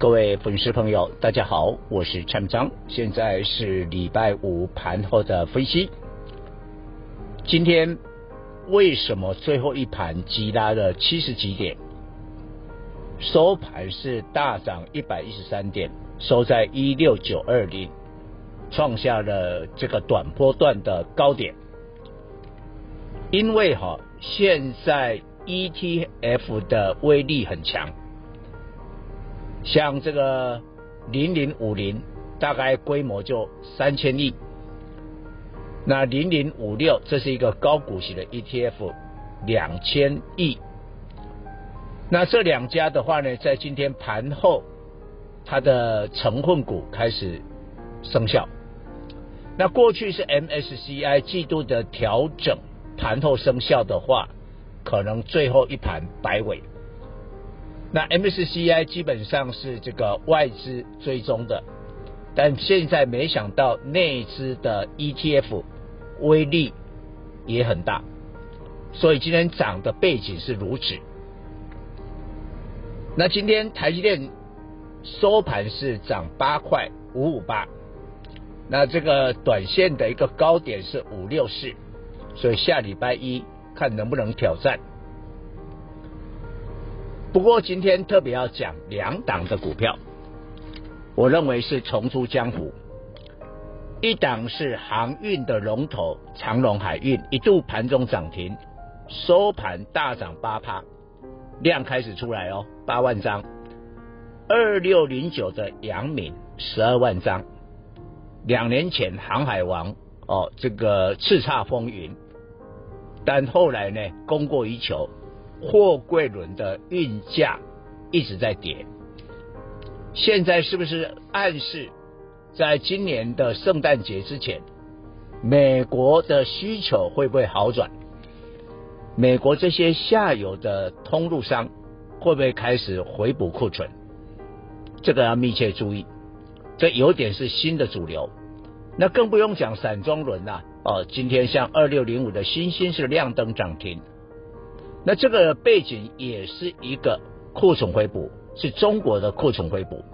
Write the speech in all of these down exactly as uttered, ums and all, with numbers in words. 各位粉丝朋友，大家好，我是蔡明彰，现在是礼拜五盘后的分析。今天为什么最后一盘急拉了七十几点，收盘是大涨一百一十三点，收在一六九二零，创下了这个短波段的高点？因为哈、啊，现在 E T F 的威力很强。像这个零零五零，大概规模就三千亿。那零零五六，这是一个高股息的 E T F， 两千亿。那这两家的话呢，在今天盘后，它的成分股开始生效。那过去是 M S C I 季度的调整，盘后生效的话，可能最后一盘摆尾。那 M S C I 基本上是这个外资追踪的，但现在没想到内资的 E T F 威力也很大，所以今天涨的背景是如此。那今天台积电收盘是涨八块五五八，那这个短线的一个高点是五六四，所以下礼拜一看能不能挑战。不过今天特别要讲两档的股票，我认为是重出江湖。一档是航运的龙头长荣海运，一度盘中涨停，收盘大涨 百分之八， 量开始出来哦，八万张。二六零九的阳明，十二万张。两年前航海王哦，这个叱咤风云，但后来呢供过于求，货柜轮的运价一直在跌，现在是不是暗示在今年的圣诞节之前，美国的需求会不会好转？美国这些下游的通路商会不会开始回补库存？这个要密切注意，这有点是新的主流。那更不用讲散装轮啦、啊哦，今天像二六零五的新兴是亮灯涨停。那这个背景也是一个库存回补，是中国的库存回补。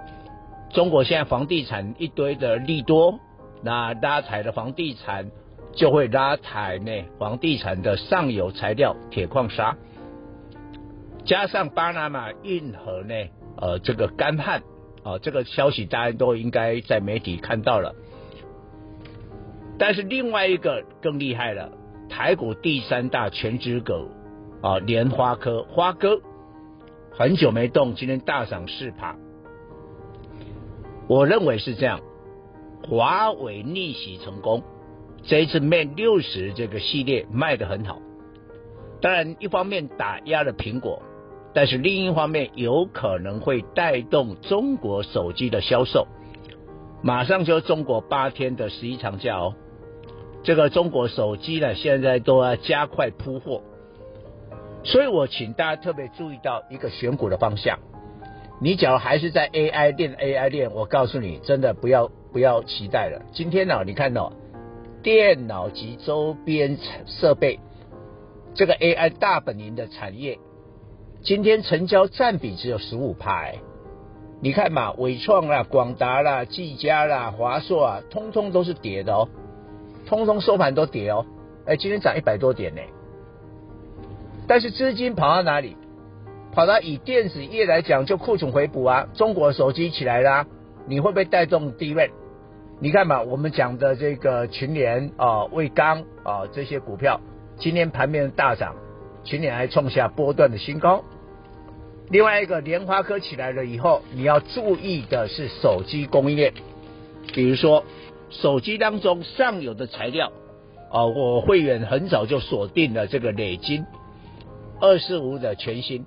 中国现在房地产一堆的利多，那拉抬的房地产就会拉抬呢房地产的上游材料铁矿砂，加上巴拿马运河呢，呃，这个干旱，啊、呃，这个消息大家都应该在媒体看到了。但是另外一个更厉害了，台股第三大全指股。啊，莲花科花哥很久没动，今天大涨百分之四，我认为是这样，华为逆袭成功，这一次 Mate 六十 这个系列卖得很好，当然一方面打压了苹果，但是另一方面有可能会带动中国手机的销售。马上就中国八天的十一长假哦，这个中国手机呢现在都要加快铺货。所以我请大家特别注意到一个选股的方向，你假如还是在 AI 链 AI 链，我告诉你真的不要不要期待了。今天呢、哦，你看到、哦、电脑及周边设备这个 A I 大本营的产业，今天成交占比只有 百分之十五、欸、你看嘛，伟创啦、广达啦、技嘉啦、华硕啊，通通都是跌的哦，通通收盘都跌哦，哎，今天涨一百多点呢、欸。但是资金跑到哪里？跑到以电子业来讲，就库存回补啊。中国手机起来啦、啊，你会不会带动 D R A M？ 你看嘛，我们讲的这个群联啊、卫刚啊这些股票，今天盘面大涨，群联还创下波段的新高。另外一个莲花科起来了以后，你要注意的是手机供应链，比如说手机当中上游的材料啊，我会员很早就锁定了这个磊晶。二四五的全新，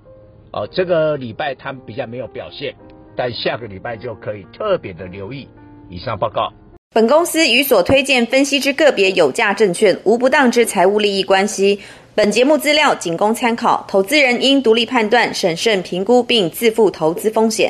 哦，这个礼拜它比较没有表现，但下个礼拜就可以特别的留意。以上报告。本公司与所推荐分析之个别有价证券无不当之财务利益关系。本节目资料仅供参考，投资人应独立判断、审慎评估并自负投资风险。